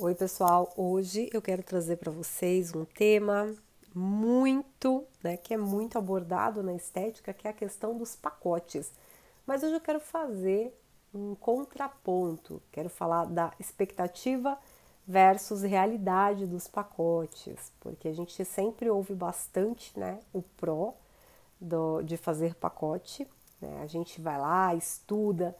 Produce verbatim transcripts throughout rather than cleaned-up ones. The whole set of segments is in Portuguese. Oi pessoal, hoje eu quero trazer para vocês um tema muito, né, que é muito abordado na estética, que é a questão dos pacotes. Mas hoje eu quero fazer um contraponto, quero falar da expectativa versus realidade dos pacotes, porque a gente sempre ouve bastante, né, o pró do, de fazer pacote, né? A gente vai lá, estuda,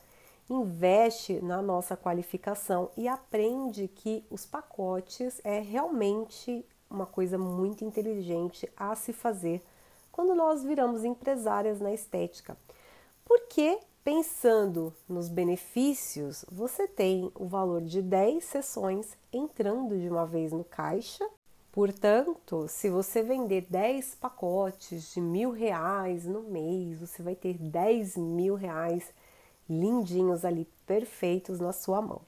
investe na nossa qualificação e aprende que os pacotes é realmente uma coisa muito inteligente a se fazer quando nós viramos empresárias na estética. Porque, pensando nos benefícios, você tem o valor de dez sessões entrando de uma vez no caixa. Portanto, se você vender dez pacotes de mil reais no mês, você vai ter dez mil reais lindinhos ali, perfeitos na sua mão.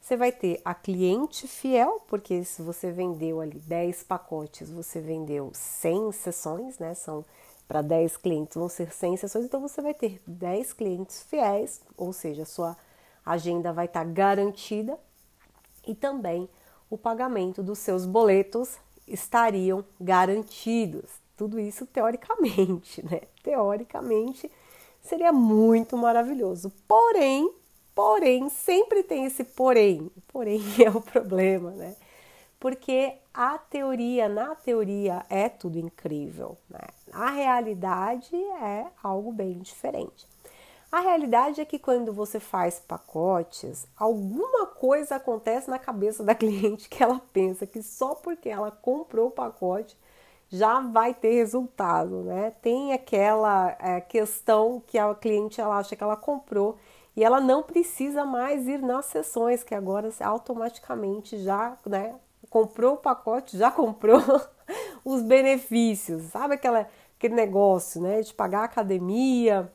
Você vai ter a cliente fiel, porque se você vendeu ali dez pacotes, você vendeu cem sessões, né? São para dez clientes, vão ser cem sessões, então você vai ter dez clientes fiéis, ou seja, a sua agenda vai estar garantida, e também o pagamento dos seus boletos estariam garantidos. Tudo isso teoricamente, né? Teoricamente, seria muito maravilhoso. Porém, porém, sempre tem esse porém. Porém é o problema, né? Porque a teoria, na teoria, é tudo incrível, né? A realidade é algo bem diferente. A realidade é que quando você faz pacotes, alguma coisa acontece na cabeça da cliente que ela pensa que só porque ela comprou o pacote já vai ter resultado, né? Tem aquela é, questão que a cliente ela acha que ela comprou e ela não precisa mais ir nas sessões, que agora automaticamente já, né, comprou o pacote, já comprou os benefícios, sabe aquela, aquele negócio, né, de pagar a academia,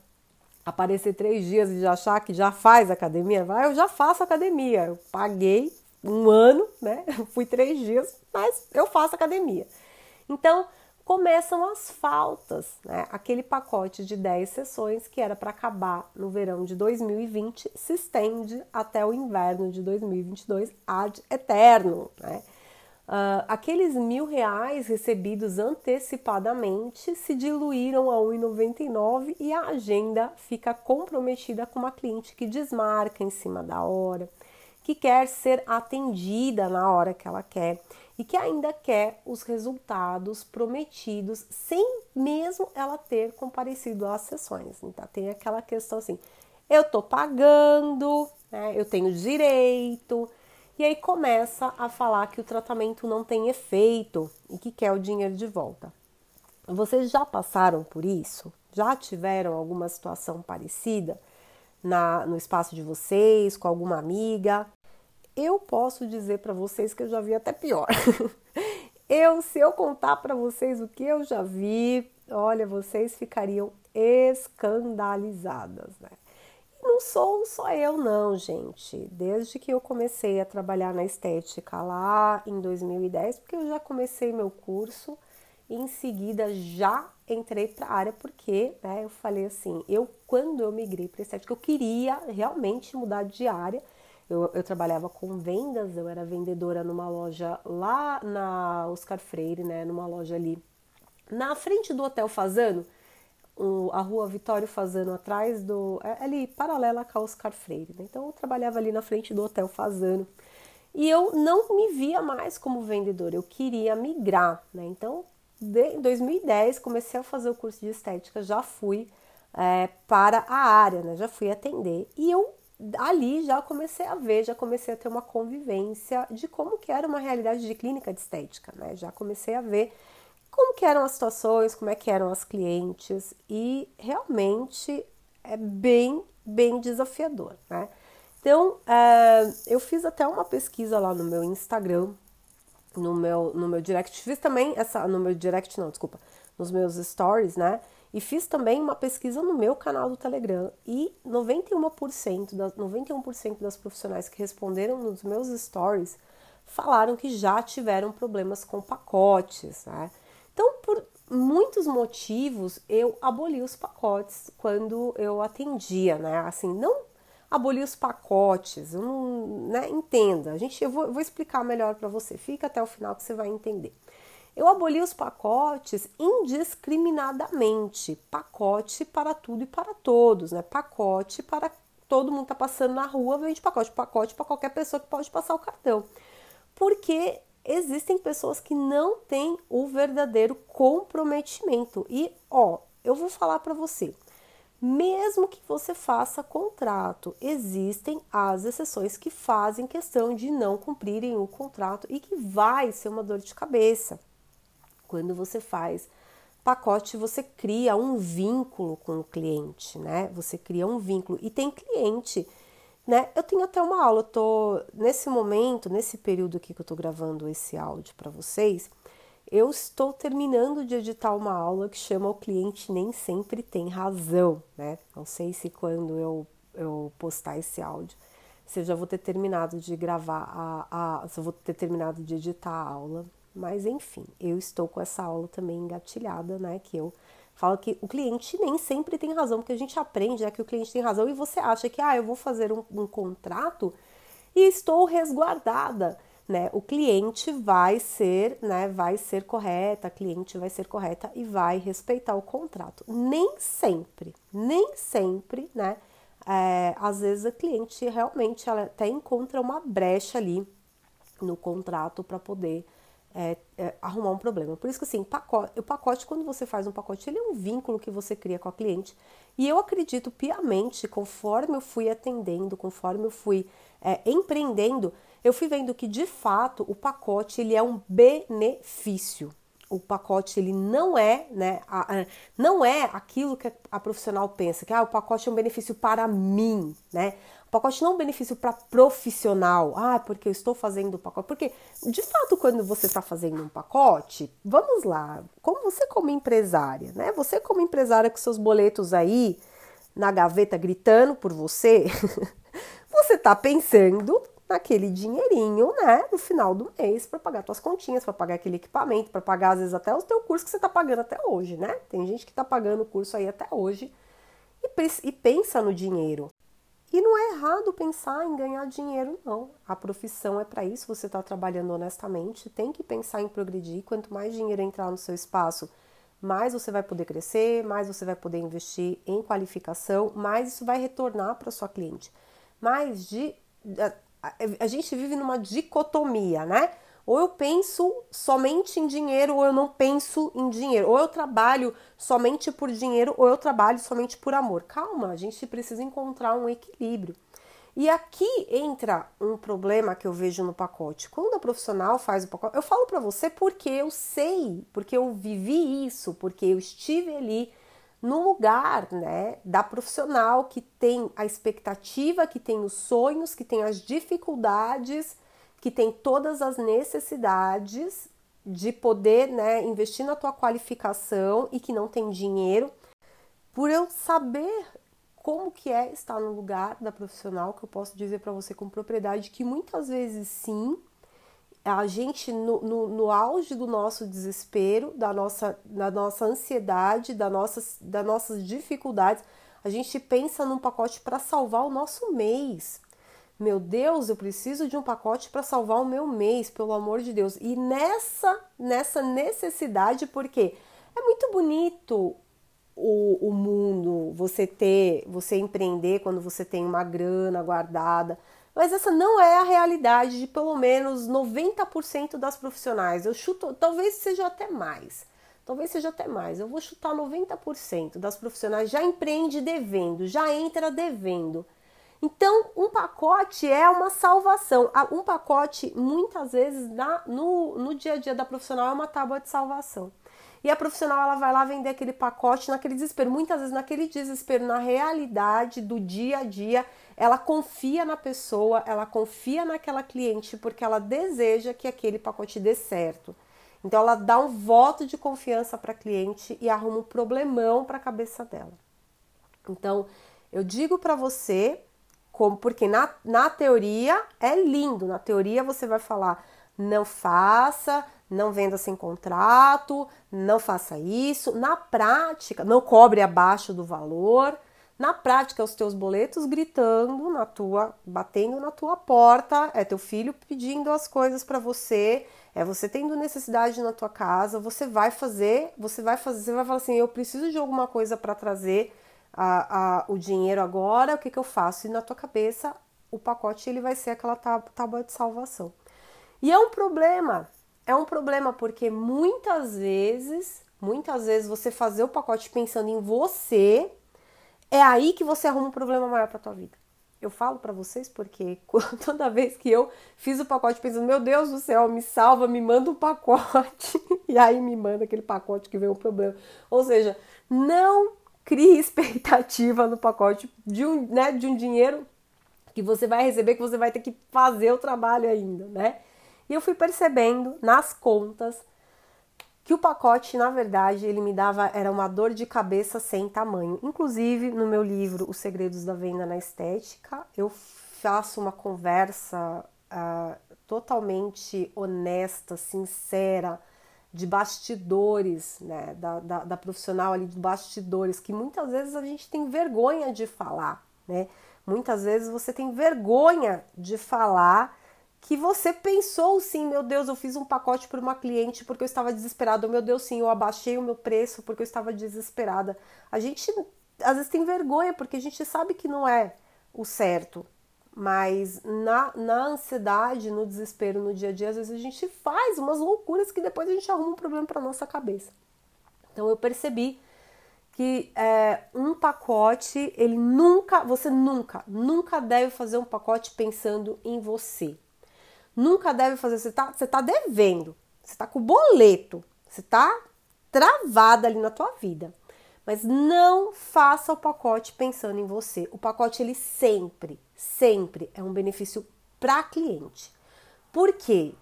aparecer três dias e já achar que já faz academia, vai, eu já faço academia, eu paguei um ano, né, fui três dias, mas eu faço academia. Então, começam as faltas, né? Aquele pacote de dez sessões que era para acabar no verão de dois mil e vinte se estende até o inverno de dois mil e vinte e dois ad eternum, né? Uh, aqueles mil reais recebidos antecipadamente se diluíram a um real e noventa e nove centavos e a agenda fica comprometida com uma cliente que desmarca em cima da hora, que quer ser atendida na hora que ela quer e que ainda quer os resultados prometidos sem mesmo ela ter comparecido às sessões. Então tem aquela questão assim, eu tô pagando, né, eu tenho direito, e aí começa a falar que o tratamento não tem efeito e que quer o dinheiro de volta. Vocês já passaram por isso? Já tiveram alguma situação parecida? Na, no espaço de vocês, com alguma amiga? Eu posso dizer para vocês que eu já vi até pior. eu, se eu contar para vocês o que eu já vi, olha, vocês ficariam escandalizadas, né? E não sou só eu não, gente. Desde que eu comecei a trabalhar na estética lá em dois mil e dez, porque eu já comecei meu curso, em seguida já entrei para a área, porque, né, eu falei assim, eu quando eu migrei para estética, eu queria realmente mudar de área. Eu, eu trabalhava com vendas, eu era vendedora numa loja lá na Oscar Freire, né, numa loja ali na frente do Hotel Fasano, o, a rua Vitório Fazano atrás do, é, ali paralela com a Oscar Freire, né? Então eu trabalhava ali na frente do Hotel Fasano. E eu não me via mais como vendedora, eu queria migrar, né? Então em dois mil e dez comecei a fazer o curso de estética, já fui é, para a área, né? Já fui atender e eu ali já comecei a ver, já comecei a ter uma convivência de como que era uma realidade de clínica de estética, né? Já comecei a ver como que eram as situações, como é que eram as clientes e realmente é bem, bem desafiador, né? Então, é, eu fiz até uma pesquisa lá no meu Instagram, no meu, no meu direct, fiz também essa, no meu direct não, desculpa, nos meus stories, né, e fiz também uma pesquisa no meu canal do Telegram e noventa e um por cento das, noventa e um por cento das profissionais que responderam nos meus stories falaram que já tiveram problemas com pacotes, né, então por muitos motivos eu aboli os pacotes quando eu atendia, né, assim, não abolir os pacotes, um, né? Entenda, a gente, eu vou, eu vou explicar melhor para você, fica até o final que você vai entender. Eu aboli os pacotes indiscriminadamente, pacote para tudo e para todos, né? Pacote para todo mundo que está passando na rua, vende pacote, pacote para qualquer pessoa que pode passar o cartão. Porque existem pessoas que não têm o verdadeiro comprometimento. E, ó, eu vou falar para você, mesmo que você faça contrato, existem as exceções que fazem questão de não cumprirem o contrato e que vai ser uma dor de cabeça. Quando você faz pacote, você cria um vínculo com o cliente, né? Você cria um vínculo. E tem cliente, né? Eu tenho até uma aula, eu tô nesse momento, nesse período aqui que eu tô gravando esse áudio para vocês, eu estou terminando de editar uma aula que chama O Cliente Nem Sempre Tem Razão, né? Não sei se quando eu, eu postar esse áudio, se eu já vou ter terminado de gravar, a, a, se eu vou ter terminado de editar a aula. Mas enfim, eu estou com essa aula também engatilhada, né, que eu falo que o cliente nem sempre tem razão, porque a gente aprende, né, que o cliente tem razão e você acha que, ah, eu vou fazer um, um contrato e estou resguardada, né, o cliente vai ser, né, vai ser correta, a cliente vai ser correta e vai respeitar o contrato. Nem sempre, nem sempre, né, é, às vezes a cliente realmente ela até encontra uma brecha ali no contrato para poder É, é, arrumar um problema. Por isso que assim, pacote, o pacote, quando você faz um pacote, ele é um vínculo que você cria com a cliente. E eu acredito piamente, conforme eu fui atendendo, conforme eu fui é, empreendendo, eu fui vendo que de fato o pacote ele é um benefício. O pacote ele não é, né, a, a, não é aquilo que a profissional pensa, que ah, o pacote é um benefício para mim, né? O pacote não é um benefício para profissional. Ah, porque eu estou fazendo o pacote. Porque, de fato, quando você está fazendo um pacote, vamos lá, como você como empresária, né? Você como empresária com seus boletos aí na gaveta gritando por você, você está pensando naquele dinheirinho, né? No final do mês, para pagar suas continhas, para pagar aquele equipamento, para pagar, às vezes, até o seu curso que você está pagando até hoje, né? Tem gente que está pagando o curso aí até hoje e, e pensa no dinheiro. E não é errado pensar em ganhar dinheiro, não. A profissão é para isso, você está trabalhando honestamente, tem que pensar em progredir. Quanto mais dinheiro entrar no seu espaço, mais você vai poder crescer, mais você vai poder investir em qualificação, mais isso vai retornar para sua cliente. Mas de, a, a gente vive numa dicotomia, né? Ou eu penso somente em dinheiro, ou eu não penso em dinheiro. Ou eu trabalho somente por dinheiro, ou eu trabalho somente por amor. Calma, a gente precisa encontrar um equilíbrio. E aqui entra um problema que eu vejo no pacote. Quando a profissional faz o pacote, eu falo pra você porque eu sei, porque eu vivi isso, porque eu estive ali no lugar, né, da profissional que tem a expectativa, que tem os sonhos, que tem as dificuldades, que tem todas as necessidades de poder, né, investir na tua qualificação e que não tem dinheiro. Por eu saber como que é estar no lugar da profissional, que eu posso dizer para você com propriedade que muitas vezes sim, a gente no, no, no auge do nosso desespero, da nossa, da nossa ansiedade, da nossas, das nossas dificuldades, a gente pensa num pacote para salvar o nosso mês. Meu Deus, eu preciso de um pacote para salvar o meu mês, pelo amor de Deus. E nessa, nessa necessidade, porque é muito bonito o, o mundo, você ter, você empreender quando você tem uma grana guardada. Mas essa não é a realidade de pelo menos noventa por cento das profissionais. Eu chuto, talvez seja até mais. Talvez seja até mais. Eu vou chutar noventa por cento das profissionais já empreende devendo, já entra devendo. Então, um pacote é uma salvação. Um pacote, muitas vezes, na, no, no dia a dia da profissional, é uma tábua de salvação. E a profissional, ela vai lá vender aquele pacote naquele desespero. Muitas vezes, naquele desespero, na realidade do dia a dia, ela confia na pessoa, ela confia naquela cliente, porque ela deseja que aquele pacote dê certo. Então, ela dá um voto de confiança para a cliente e arruma um problemão para a cabeça dela. Então, eu digo para você... Como, porque na, na teoria é lindo, na teoria você vai falar, não faça, não venda sem contrato, não faça isso. Na prática, não cobre abaixo do valor. na prática os teus boletos gritando na tua, batendo na tua porta, é teu filho pedindo as coisas para você, é você tendo necessidade na tua casa, você vai fazer, você vai fazer, você vai falar assim, eu preciso de alguma coisa para trazer a, a, o dinheiro agora, o que que eu faço? E na tua cabeça o pacote ele vai ser aquela tábua de salvação. E é um problema, é um problema porque muitas vezes, muitas vezes você fazer o pacote pensando em você, é aí que você arruma um problema maior para tua vida. Eu falo para vocês porque toda vez que eu fiz o pacote pensando, meu Deus do céu, me salva, me manda um pacote, e aí me manda aquele pacote que vem o problema. Ou seja, não crie expectativa no pacote de um, né, de um dinheiro que você vai receber, que você vai ter que fazer o trabalho ainda, né? E eu fui percebendo nas contas que o pacote, na verdade, ele me dava, era uma dor de cabeça sem tamanho. Inclusive, no meu livro, Os Segredos da Venda na Estética, eu faço uma conversa ah, totalmente honesta, sincera, de bastidores, né? Da, da, da profissional ali de bastidores, que muitas vezes a gente tem vergonha de falar, né? Muitas vezes você tem vergonha de falar que você pensou sim, meu Deus, eu fiz um pacote para uma cliente porque eu estava desesperada, meu Deus, sim, eu abaixei o meu preço porque eu estava desesperada. A gente, às vezes, tem vergonha porque a gente sabe que não é o certo, mas na, na ansiedade, no desespero, no dia a dia, às vezes a gente faz umas loucuras que depois a gente arruma um problema para nossa cabeça. Então eu percebi que é, um pacote, ele nunca, você nunca, nunca deve fazer um pacote pensando em você. Nunca deve fazer, você tá, você tá devendo, você tá com boleto, você tá travada ali na tua vida. Mas não faça o pacote pensando em você. O pacote, ele sempre, sempre é um benefício para cliente. Por quê?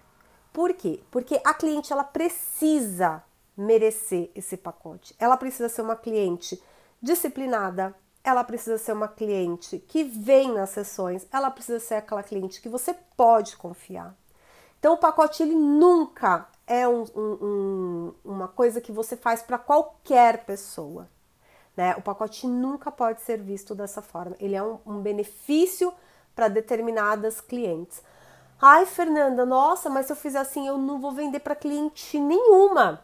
Por quê? Porque a cliente, ela precisa merecer esse pacote. Ela precisa ser uma cliente disciplinada, ela precisa ser uma cliente que vem nas sessões, ela precisa ser aquela cliente que você pode confiar. Então o pacote ele nunca é um, um, um, uma coisa que você faz para qualquer pessoa, né? O pacote nunca pode ser visto dessa forma, ele é um, um benefício para determinadas clientes. Ai, Fernanda, nossa, mas se eu fizer assim eu não vou vender para cliente nenhuma.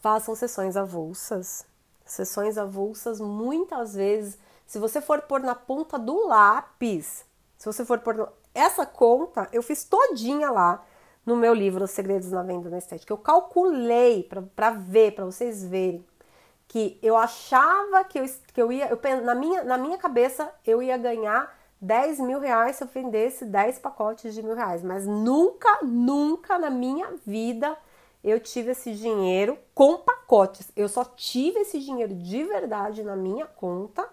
Façam sessões avulsas. Sessões avulsas, muitas vezes, se você for pôr na ponta do lápis, se você for pôr... No... Essa conta, eu fiz todinha lá no meu livro, Os Segredos da Venda na Estética. Eu calculei para ver, para vocês verem, que eu achava que eu, que eu ia... Eu, na, minha, na minha cabeça, eu ia ganhar dez mil reais se eu vendesse dez pacotes de mil reais. Mas nunca, nunca na minha vida... Eu tive esse dinheiro com pacotes. Eu só tive esse dinheiro de verdade na minha conta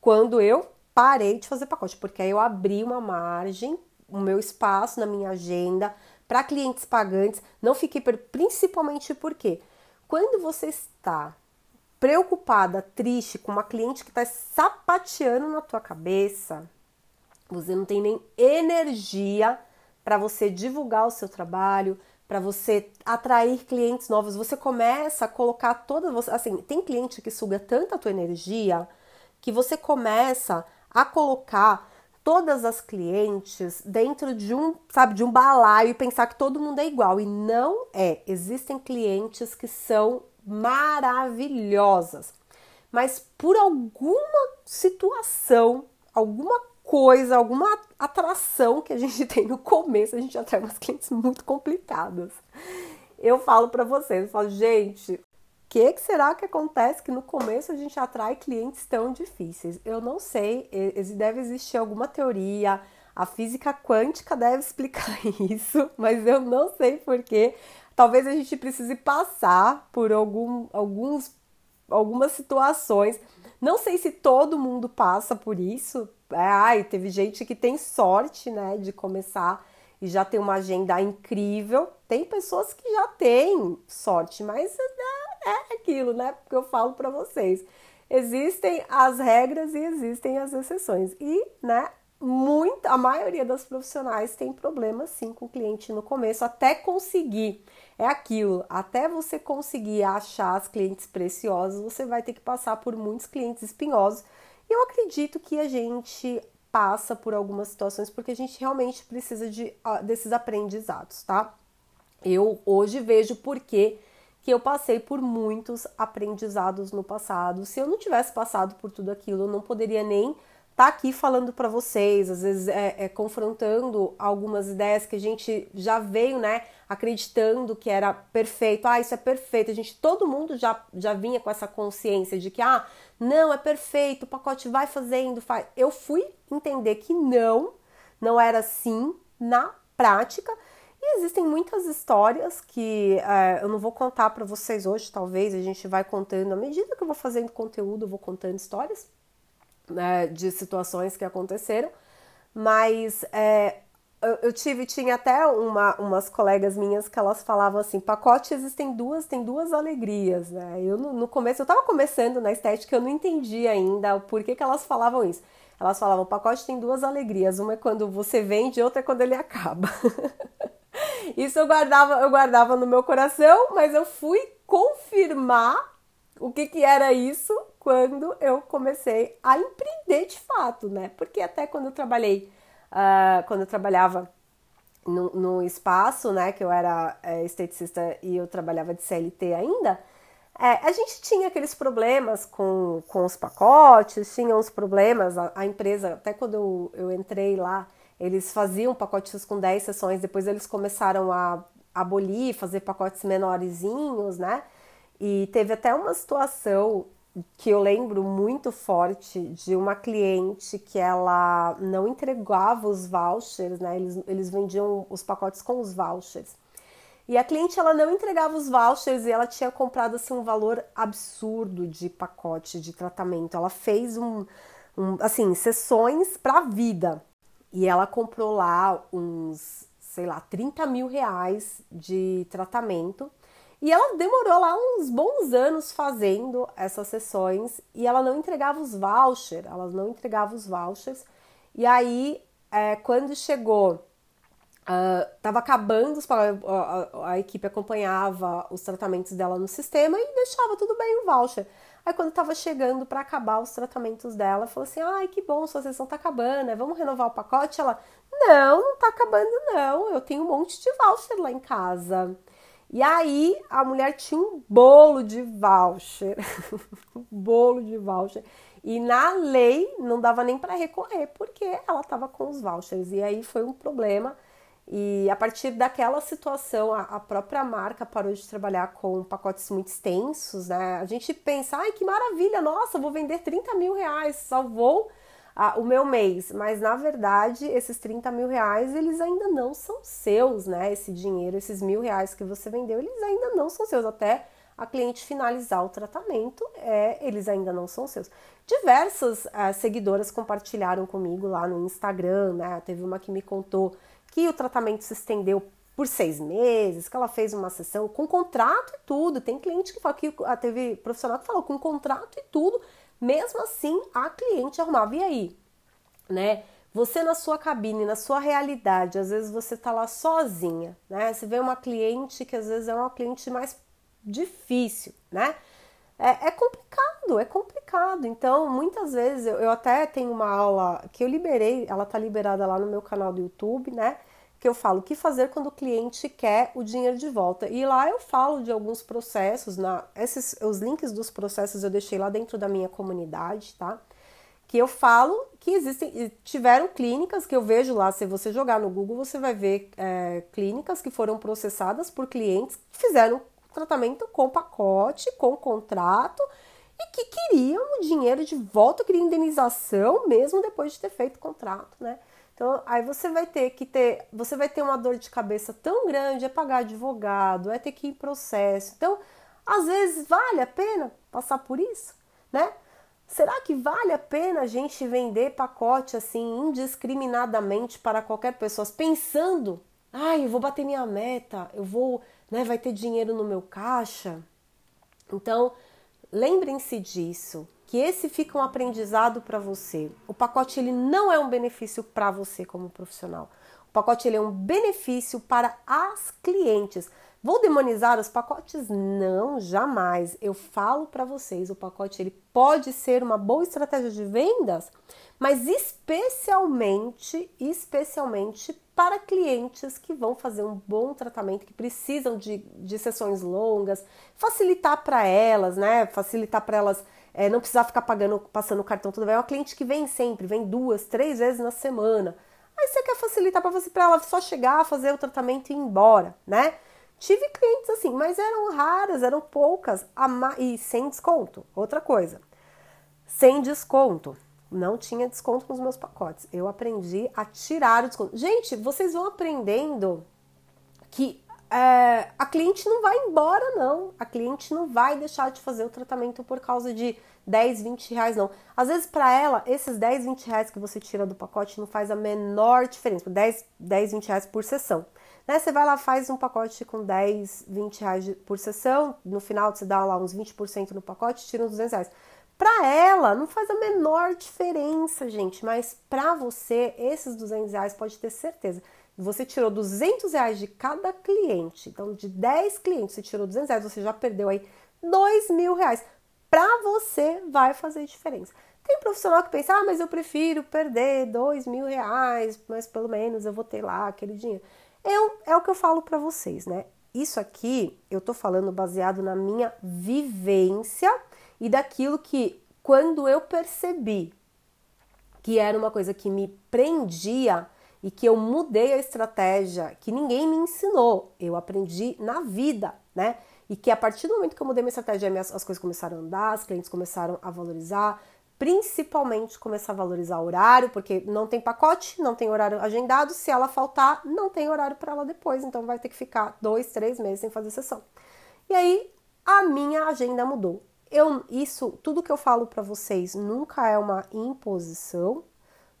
quando eu parei de fazer pacote. Porque aí eu abri uma margem, o meu espaço na minha agenda para clientes pagantes. Não fiquei... Per... Principalmente porque quando você está preocupada, triste com uma cliente que está sapateando na tua cabeça, você não tem nem energia para você divulgar o seu trabalho, para você atrair clientes novos. Você começa a colocar todas... Assim, tem cliente que suga tanta a tua energia que você começa a colocar todas as clientes dentro de um, sabe, de um balaio e pensar que todo mundo é igual. E não é. Existem clientes que são maravilhosas, mas por alguma situação, alguma coisa, coisa, alguma atração que a gente tem no começo, a gente atrai umas clientes muito complicadas. Eu falo pra vocês, eu falo, gente, o que, que será que acontece que no começo a gente atrai clientes tão difíceis? Eu não sei, deve existir alguma teoria, a física quântica deve explicar isso, mas eu não sei porquê. Talvez a gente precise passar por algum, alguns, algumas situações. Não sei se todo mundo passa por isso. Ai, teve gente que tem sorte, né, de começar e já tem uma agenda incrível. Tem pessoas que já têm sorte, mas é aquilo, né, porque eu falo pra vocês. Existem as regras e existem as exceções. E, né, muito, a maioria das profissionais tem problema, sim, com o cliente no começo, até conseguir. É aquilo, até você conseguir achar as clientes preciosas, você vai ter que passar por muitos clientes espinhosos. Eu acredito que a gente passa por algumas situações porque a gente realmente precisa de, desses aprendizados, tá? Eu hoje vejo porque que eu passei por muitos aprendizados no passado. Se eu não tivesse passado por tudo aquilo, eu não poderia nem tá aqui falando para vocês, às vezes é, é, confrontando algumas ideias que a gente já veio, né, acreditando que era perfeito, ah, isso é perfeito, a gente, todo mundo já, já vinha com essa consciência de que, ah, não, é perfeito, o pacote vai fazendo, faz. Eu fui entender que não, não era assim na prática, e existem muitas histórias que é, eu não vou contar para vocês hoje, talvez, a gente vai contando, à medida que eu vou fazendo conteúdo, eu vou contando histórias, né, de situações que aconteceram, mas é, eu, eu tive, tinha até uma, umas colegas minhas que elas falavam assim, pacote existem duas, tem duas alegrias, né, eu no, no começo, eu tava começando na estética, eu não entendi ainda por que que elas falavam isso, elas falavam, pacote tem duas alegrias, uma é quando você vende, outra é quando ele acaba, isso eu guardava, eu guardava no meu coração, mas eu fui confirmar o que que era isso, quando eu comecei a empreender de fato, né? Porque até quando eu trabalhei, uh, quando eu trabalhava no, no espaço, né? Que eu era é, esteticista e eu trabalhava de C L T ainda, é, a gente tinha aqueles problemas com, com os pacotes, tinha uns problemas, a, a empresa, até quando eu, eu entrei lá, eles faziam pacotes com dez sessões, depois eles começaram a abolir, fazer pacotes menorzinhos, né? E teve até uma situação que eu lembro muito forte de uma cliente que ela não entregava os vouchers, né? Eles, eles vendiam os pacotes com os vouchers. E a cliente, ela não entregava os vouchers e ela tinha comprado, assim, um valor absurdo de pacote de tratamento. Ela fez, um, um assim, sessões para a vida. E ela comprou lá uns, sei lá, trinta mil reais de tratamento. E ela demorou lá uns bons anos fazendo essas sessões e ela não entregava os vouchers, ela não entregava os vouchers. E aí, é, quando chegou, estava uh, acabando, os, a, a, a equipe acompanhava os tratamentos dela no sistema e deixava tudo bem o voucher. Aí quando estava chegando para acabar os tratamentos dela, falou assim, ai, que bom, sua sessão está acabando, vamos renovar o pacote? Ela, não, não está acabando não, eu tenho um monte de voucher lá em casa. E aí, a mulher tinha um bolo de voucher, um bolo de voucher, e na lei não dava nem para recorrer, porque ela estava com os vouchers, e aí foi um problema, e a partir daquela situação, a, a própria marca parou de trabalhar com pacotes muito extensos, né, a gente pensa, ai, que maravilha, nossa, vou vender trinta mil reais, salvou ah, o meu mês, mas na verdade esses trinta mil reais eles ainda não são seus, né, esse dinheiro, esses mil reais que você vendeu, eles ainda não são seus, até a cliente finalizar o tratamento, é, eles ainda não são seus. Diversas ah, seguidoras compartilharam comigo lá no Instagram, né, teve uma que me contou que o tratamento se estendeu por seis meses, que ela fez uma sessão com contrato e tudo, tem cliente que fala que ah, teve profissional que falou com contrato e tudo. Mesmo assim, a cliente arrumava. E aí, né? Você na sua cabine, na sua realidade, às vezes você tá lá sozinha, né? Você vê uma cliente que às vezes é uma cliente mais difícil, né? É, é complicado, é complicado. Então, muitas vezes, eu, eu até tenho uma aula que eu liberei, ela tá liberada lá no meu canal do YouTube, né? Que eu falo o que fazer quando o cliente quer o dinheiro de volta. E lá eu falo de alguns processos, na, esses, os links dos processos eu deixei lá dentro da minha comunidade, tá? Que eu falo que existem, tiveram clínicas que eu vejo lá, se você jogar no Google, você vai ver é, clínicas que foram processadas por clientes que fizeram tratamento com pacote, com contrato e que queriam o dinheiro de volta, queriam indenização mesmo depois de ter feito o contrato, né? Então, aí você vai ter que ter, você vai ter uma dor de cabeça tão grande, é pagar advogado, é ter que ir em processo. Então, às vezes, vale a pena passar por isso, né? Será que vale a pena a gente vender pacote, assim, indiscriminadamente para qualquer pessoa? Pensando, ai, eu vou bater minha meta, eu vou, né, vai ter dinheiro no meu caixa. Então, lembrem-se disso. Que esse fica um aprendizado para você. O pacote ele não é um benefício para você como profissional. O pacote ele é um benefício para as clientes. Vou demonizar os pacotes? Não, jamais. Eu falo para vocês, o pacote ele pode ser uma boa estratégia de vendas, mas especialmente, especialmente para clientes que vão fazer um bom tratamento, que precisam de, de sessões longas, facilitar para elas, né? Facilitar para elas é, não precisar ficar pagando, passando o cartão toda vez. É uma cliente que vem sempre, vem duas, três vezes na semana. Aí você quer facilitar para você, para ela só chegar, fazer o tratamento e ir embora, né? Tive clientes assim, mas eram raras, eram poucas e sem desconto. Outra coisa, sem desconto. Não tinha desconto nos meus pacotes. Eu aprendi a tirar o desconto. Gente, vocês vão aprendendo que é, a cliente não vai embora, não. A cliente não vai deixar de fazer o tratamento por causa de dez, vinte reais, não. Às vezes, para ela, esses dez, vinte reais que você tira do pacote não faz a menor diferença. dez, vinte reais por sessão. Né, você vai lá, faz um pacote com dez, vinte reais por sessão, no final você dá lá uns vinte por cento no pacote, tira uns duzentos reais. Pra ela, não faz a menor diferença, gente, mas pra você, esses duzentos reais pode ter certeza. Você tirou duzentos reais de cada cliente, então de dez clientes, você tirou duzentos reais, você já perdeu aí dois mil reais. Pra você, vai fazer diferença. Tem profissional que pensa, ah, mas eu prefiro perder dois mil reais, mas pelo menos eu vou ter lá aquele dinheiro. Eu, é o que eu falo pra vocês, né? Isso aqui eu tô falando baseado na minha vivência e daquilo que, quando eu percebi que era uma coisa que me prendia e que eu mudei a estratégia, que ninguém me ensinou, eu aprendi na vida, né? E que a partir do momento que eu mudei minha estratégia, as coisas começaram a andar, as clientes começaram a valorizar, principalmente começar a valorizar o horário, porque não tem pacote, não tem horário agendado, se ela faltar, não tem horário para ela depois, então vai ter que ficar dois, três meses sem fazer sessão. E aí, a minha agenda mudou. Eu, isso, tudo que eu falo para vocês nunca é uma imposição,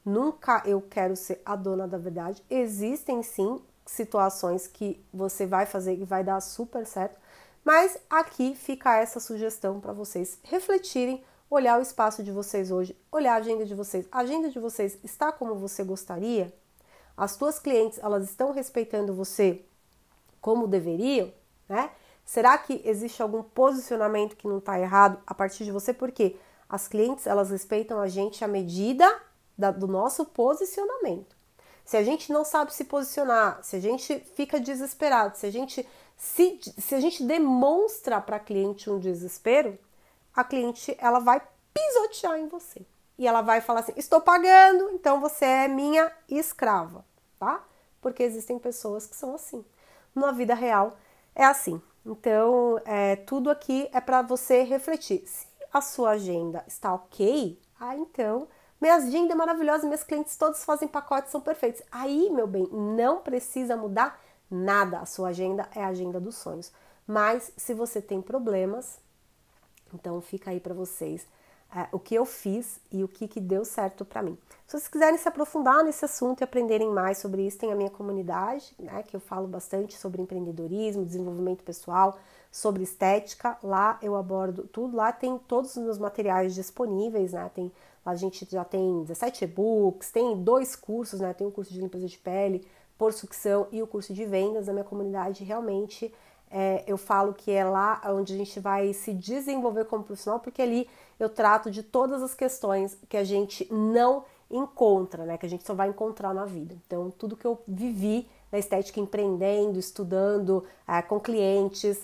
nunca eu quero ser a dona da verdade, existem sim situações que você vai fazer e vai dar super certo, mas aqui fica essa sugestão para vocês refletirem, olhar o espaço de vocês hoje, olhar a agenda de vocês. A agenda de vocês está como você gostaria? As tuas clientes, elas estão respeitando você como deveriam, né? Será que existe algum posicionamento que não está errado a partir de você? Porque as clientes, elas respeitam a gente à medida da, do nosso posicionamento. Se a gente não sabe se posicionar, se a gente fica desesperado, se a gente, se, se a gente demonstra para a cliente um desespero, a cliente, ela vai pisotear em você. E ela vai falar assim, estou pagando, então você é minha escrava, tá? Porque existem pessoas que são assim. Na vida real, é assim. Então, é, tudo aqui é para você refletir. Se a sua agenda está ok, ah, então, minha agenda é maravilhosa, meus clientes todos fazem pacotes, são perfeitos. Aí, meu bem, não precisa mudar nada. A sua agenda é a agenda dos sonhos. Mas, se você tem problemas... Então fica aí para vocês uh, o que eu fiz e o que, que deu certo para mim. Se vocês quiserem se aprofundar nesse assunto e aprenderem mais sobre isso, tem a minha comunidade, né, que eu falo bastante sobre empreendedorismo, desenvolvimento pessoal, sobre estética. Lá eu abordo tudo, lá tem todos os meus materiais disponíveis, né, tem, a gente já tem dezessete e-books, tem dois cursos, né, tem o curso de limpeza de pele, por sucção e o curso de vendas. A minha comunidade realmente... É, eu falo que é lá onde a gente vai se desenvolver como profissional, porque ali eu trato de todas as questões que a gente não encontra, né? Que a gente só vai encontrar na vida. Então, tudo que eu vivi na estética, empreendendo, estudando, é, com clientes,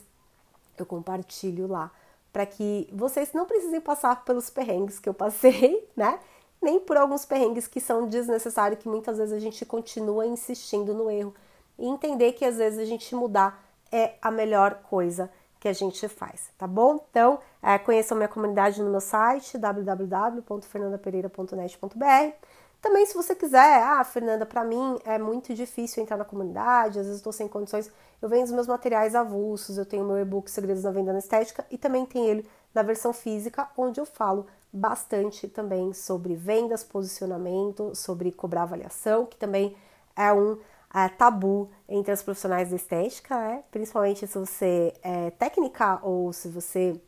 eu compartilho lá, para que vocês não precisem passar pelos perrengues que eu passei, né? Nem por alguns perrengues que são desnecessários, que muitas vezes a gente continua insistindo no erro. E entender que às vezes a gente mudar é a melhor coisa que a gente faz, tá bom? Então, é, conheçam minha comunidade no meu site, w w w ponto fernanda pereira ponto net ponto b r. Também, se você quiser, ah, Fernanda, pra mim é muito difícil entrar na comunidade, às vezes estou sem condições, eu vendo os meus materiais avulsos, eu tenho meu e-book Segredos da Venda na Estética e também tem ele na versão física, onde eu falo bastante também sobre vendas, posicionamento, sobre cobrar avaliação, que também é um... É tabu entre os profissionais da estética, né? Principalmente se você é técnica ou se você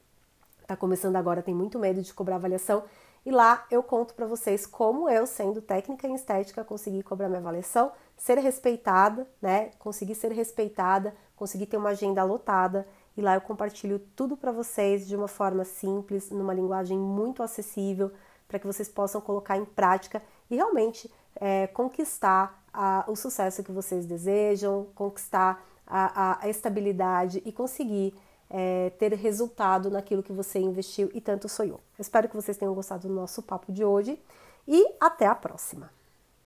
está começando agora, tem muito medo de cobrar avaliação. E lá eu conto para vocês como eu, sendo técnica em estética, consegui cobrar minha avaliação ser respeitada, né? Conseguir ser respeitada, conseguir ter uma agenda lotada, e lá eu compartilho tudo para vocês de uma forma simples, numa linguagem muito acessível, para que vocês possam colocar em prática e realmente é, conquistar a, o sucesso que vocês desejam, conquistar a, a estabilidade e conseguir é, ter resultado naquilo que você investiu e tanto sonhou. Eu espero que vocês tenham gostado do nosso papo de hoje e até a próxima!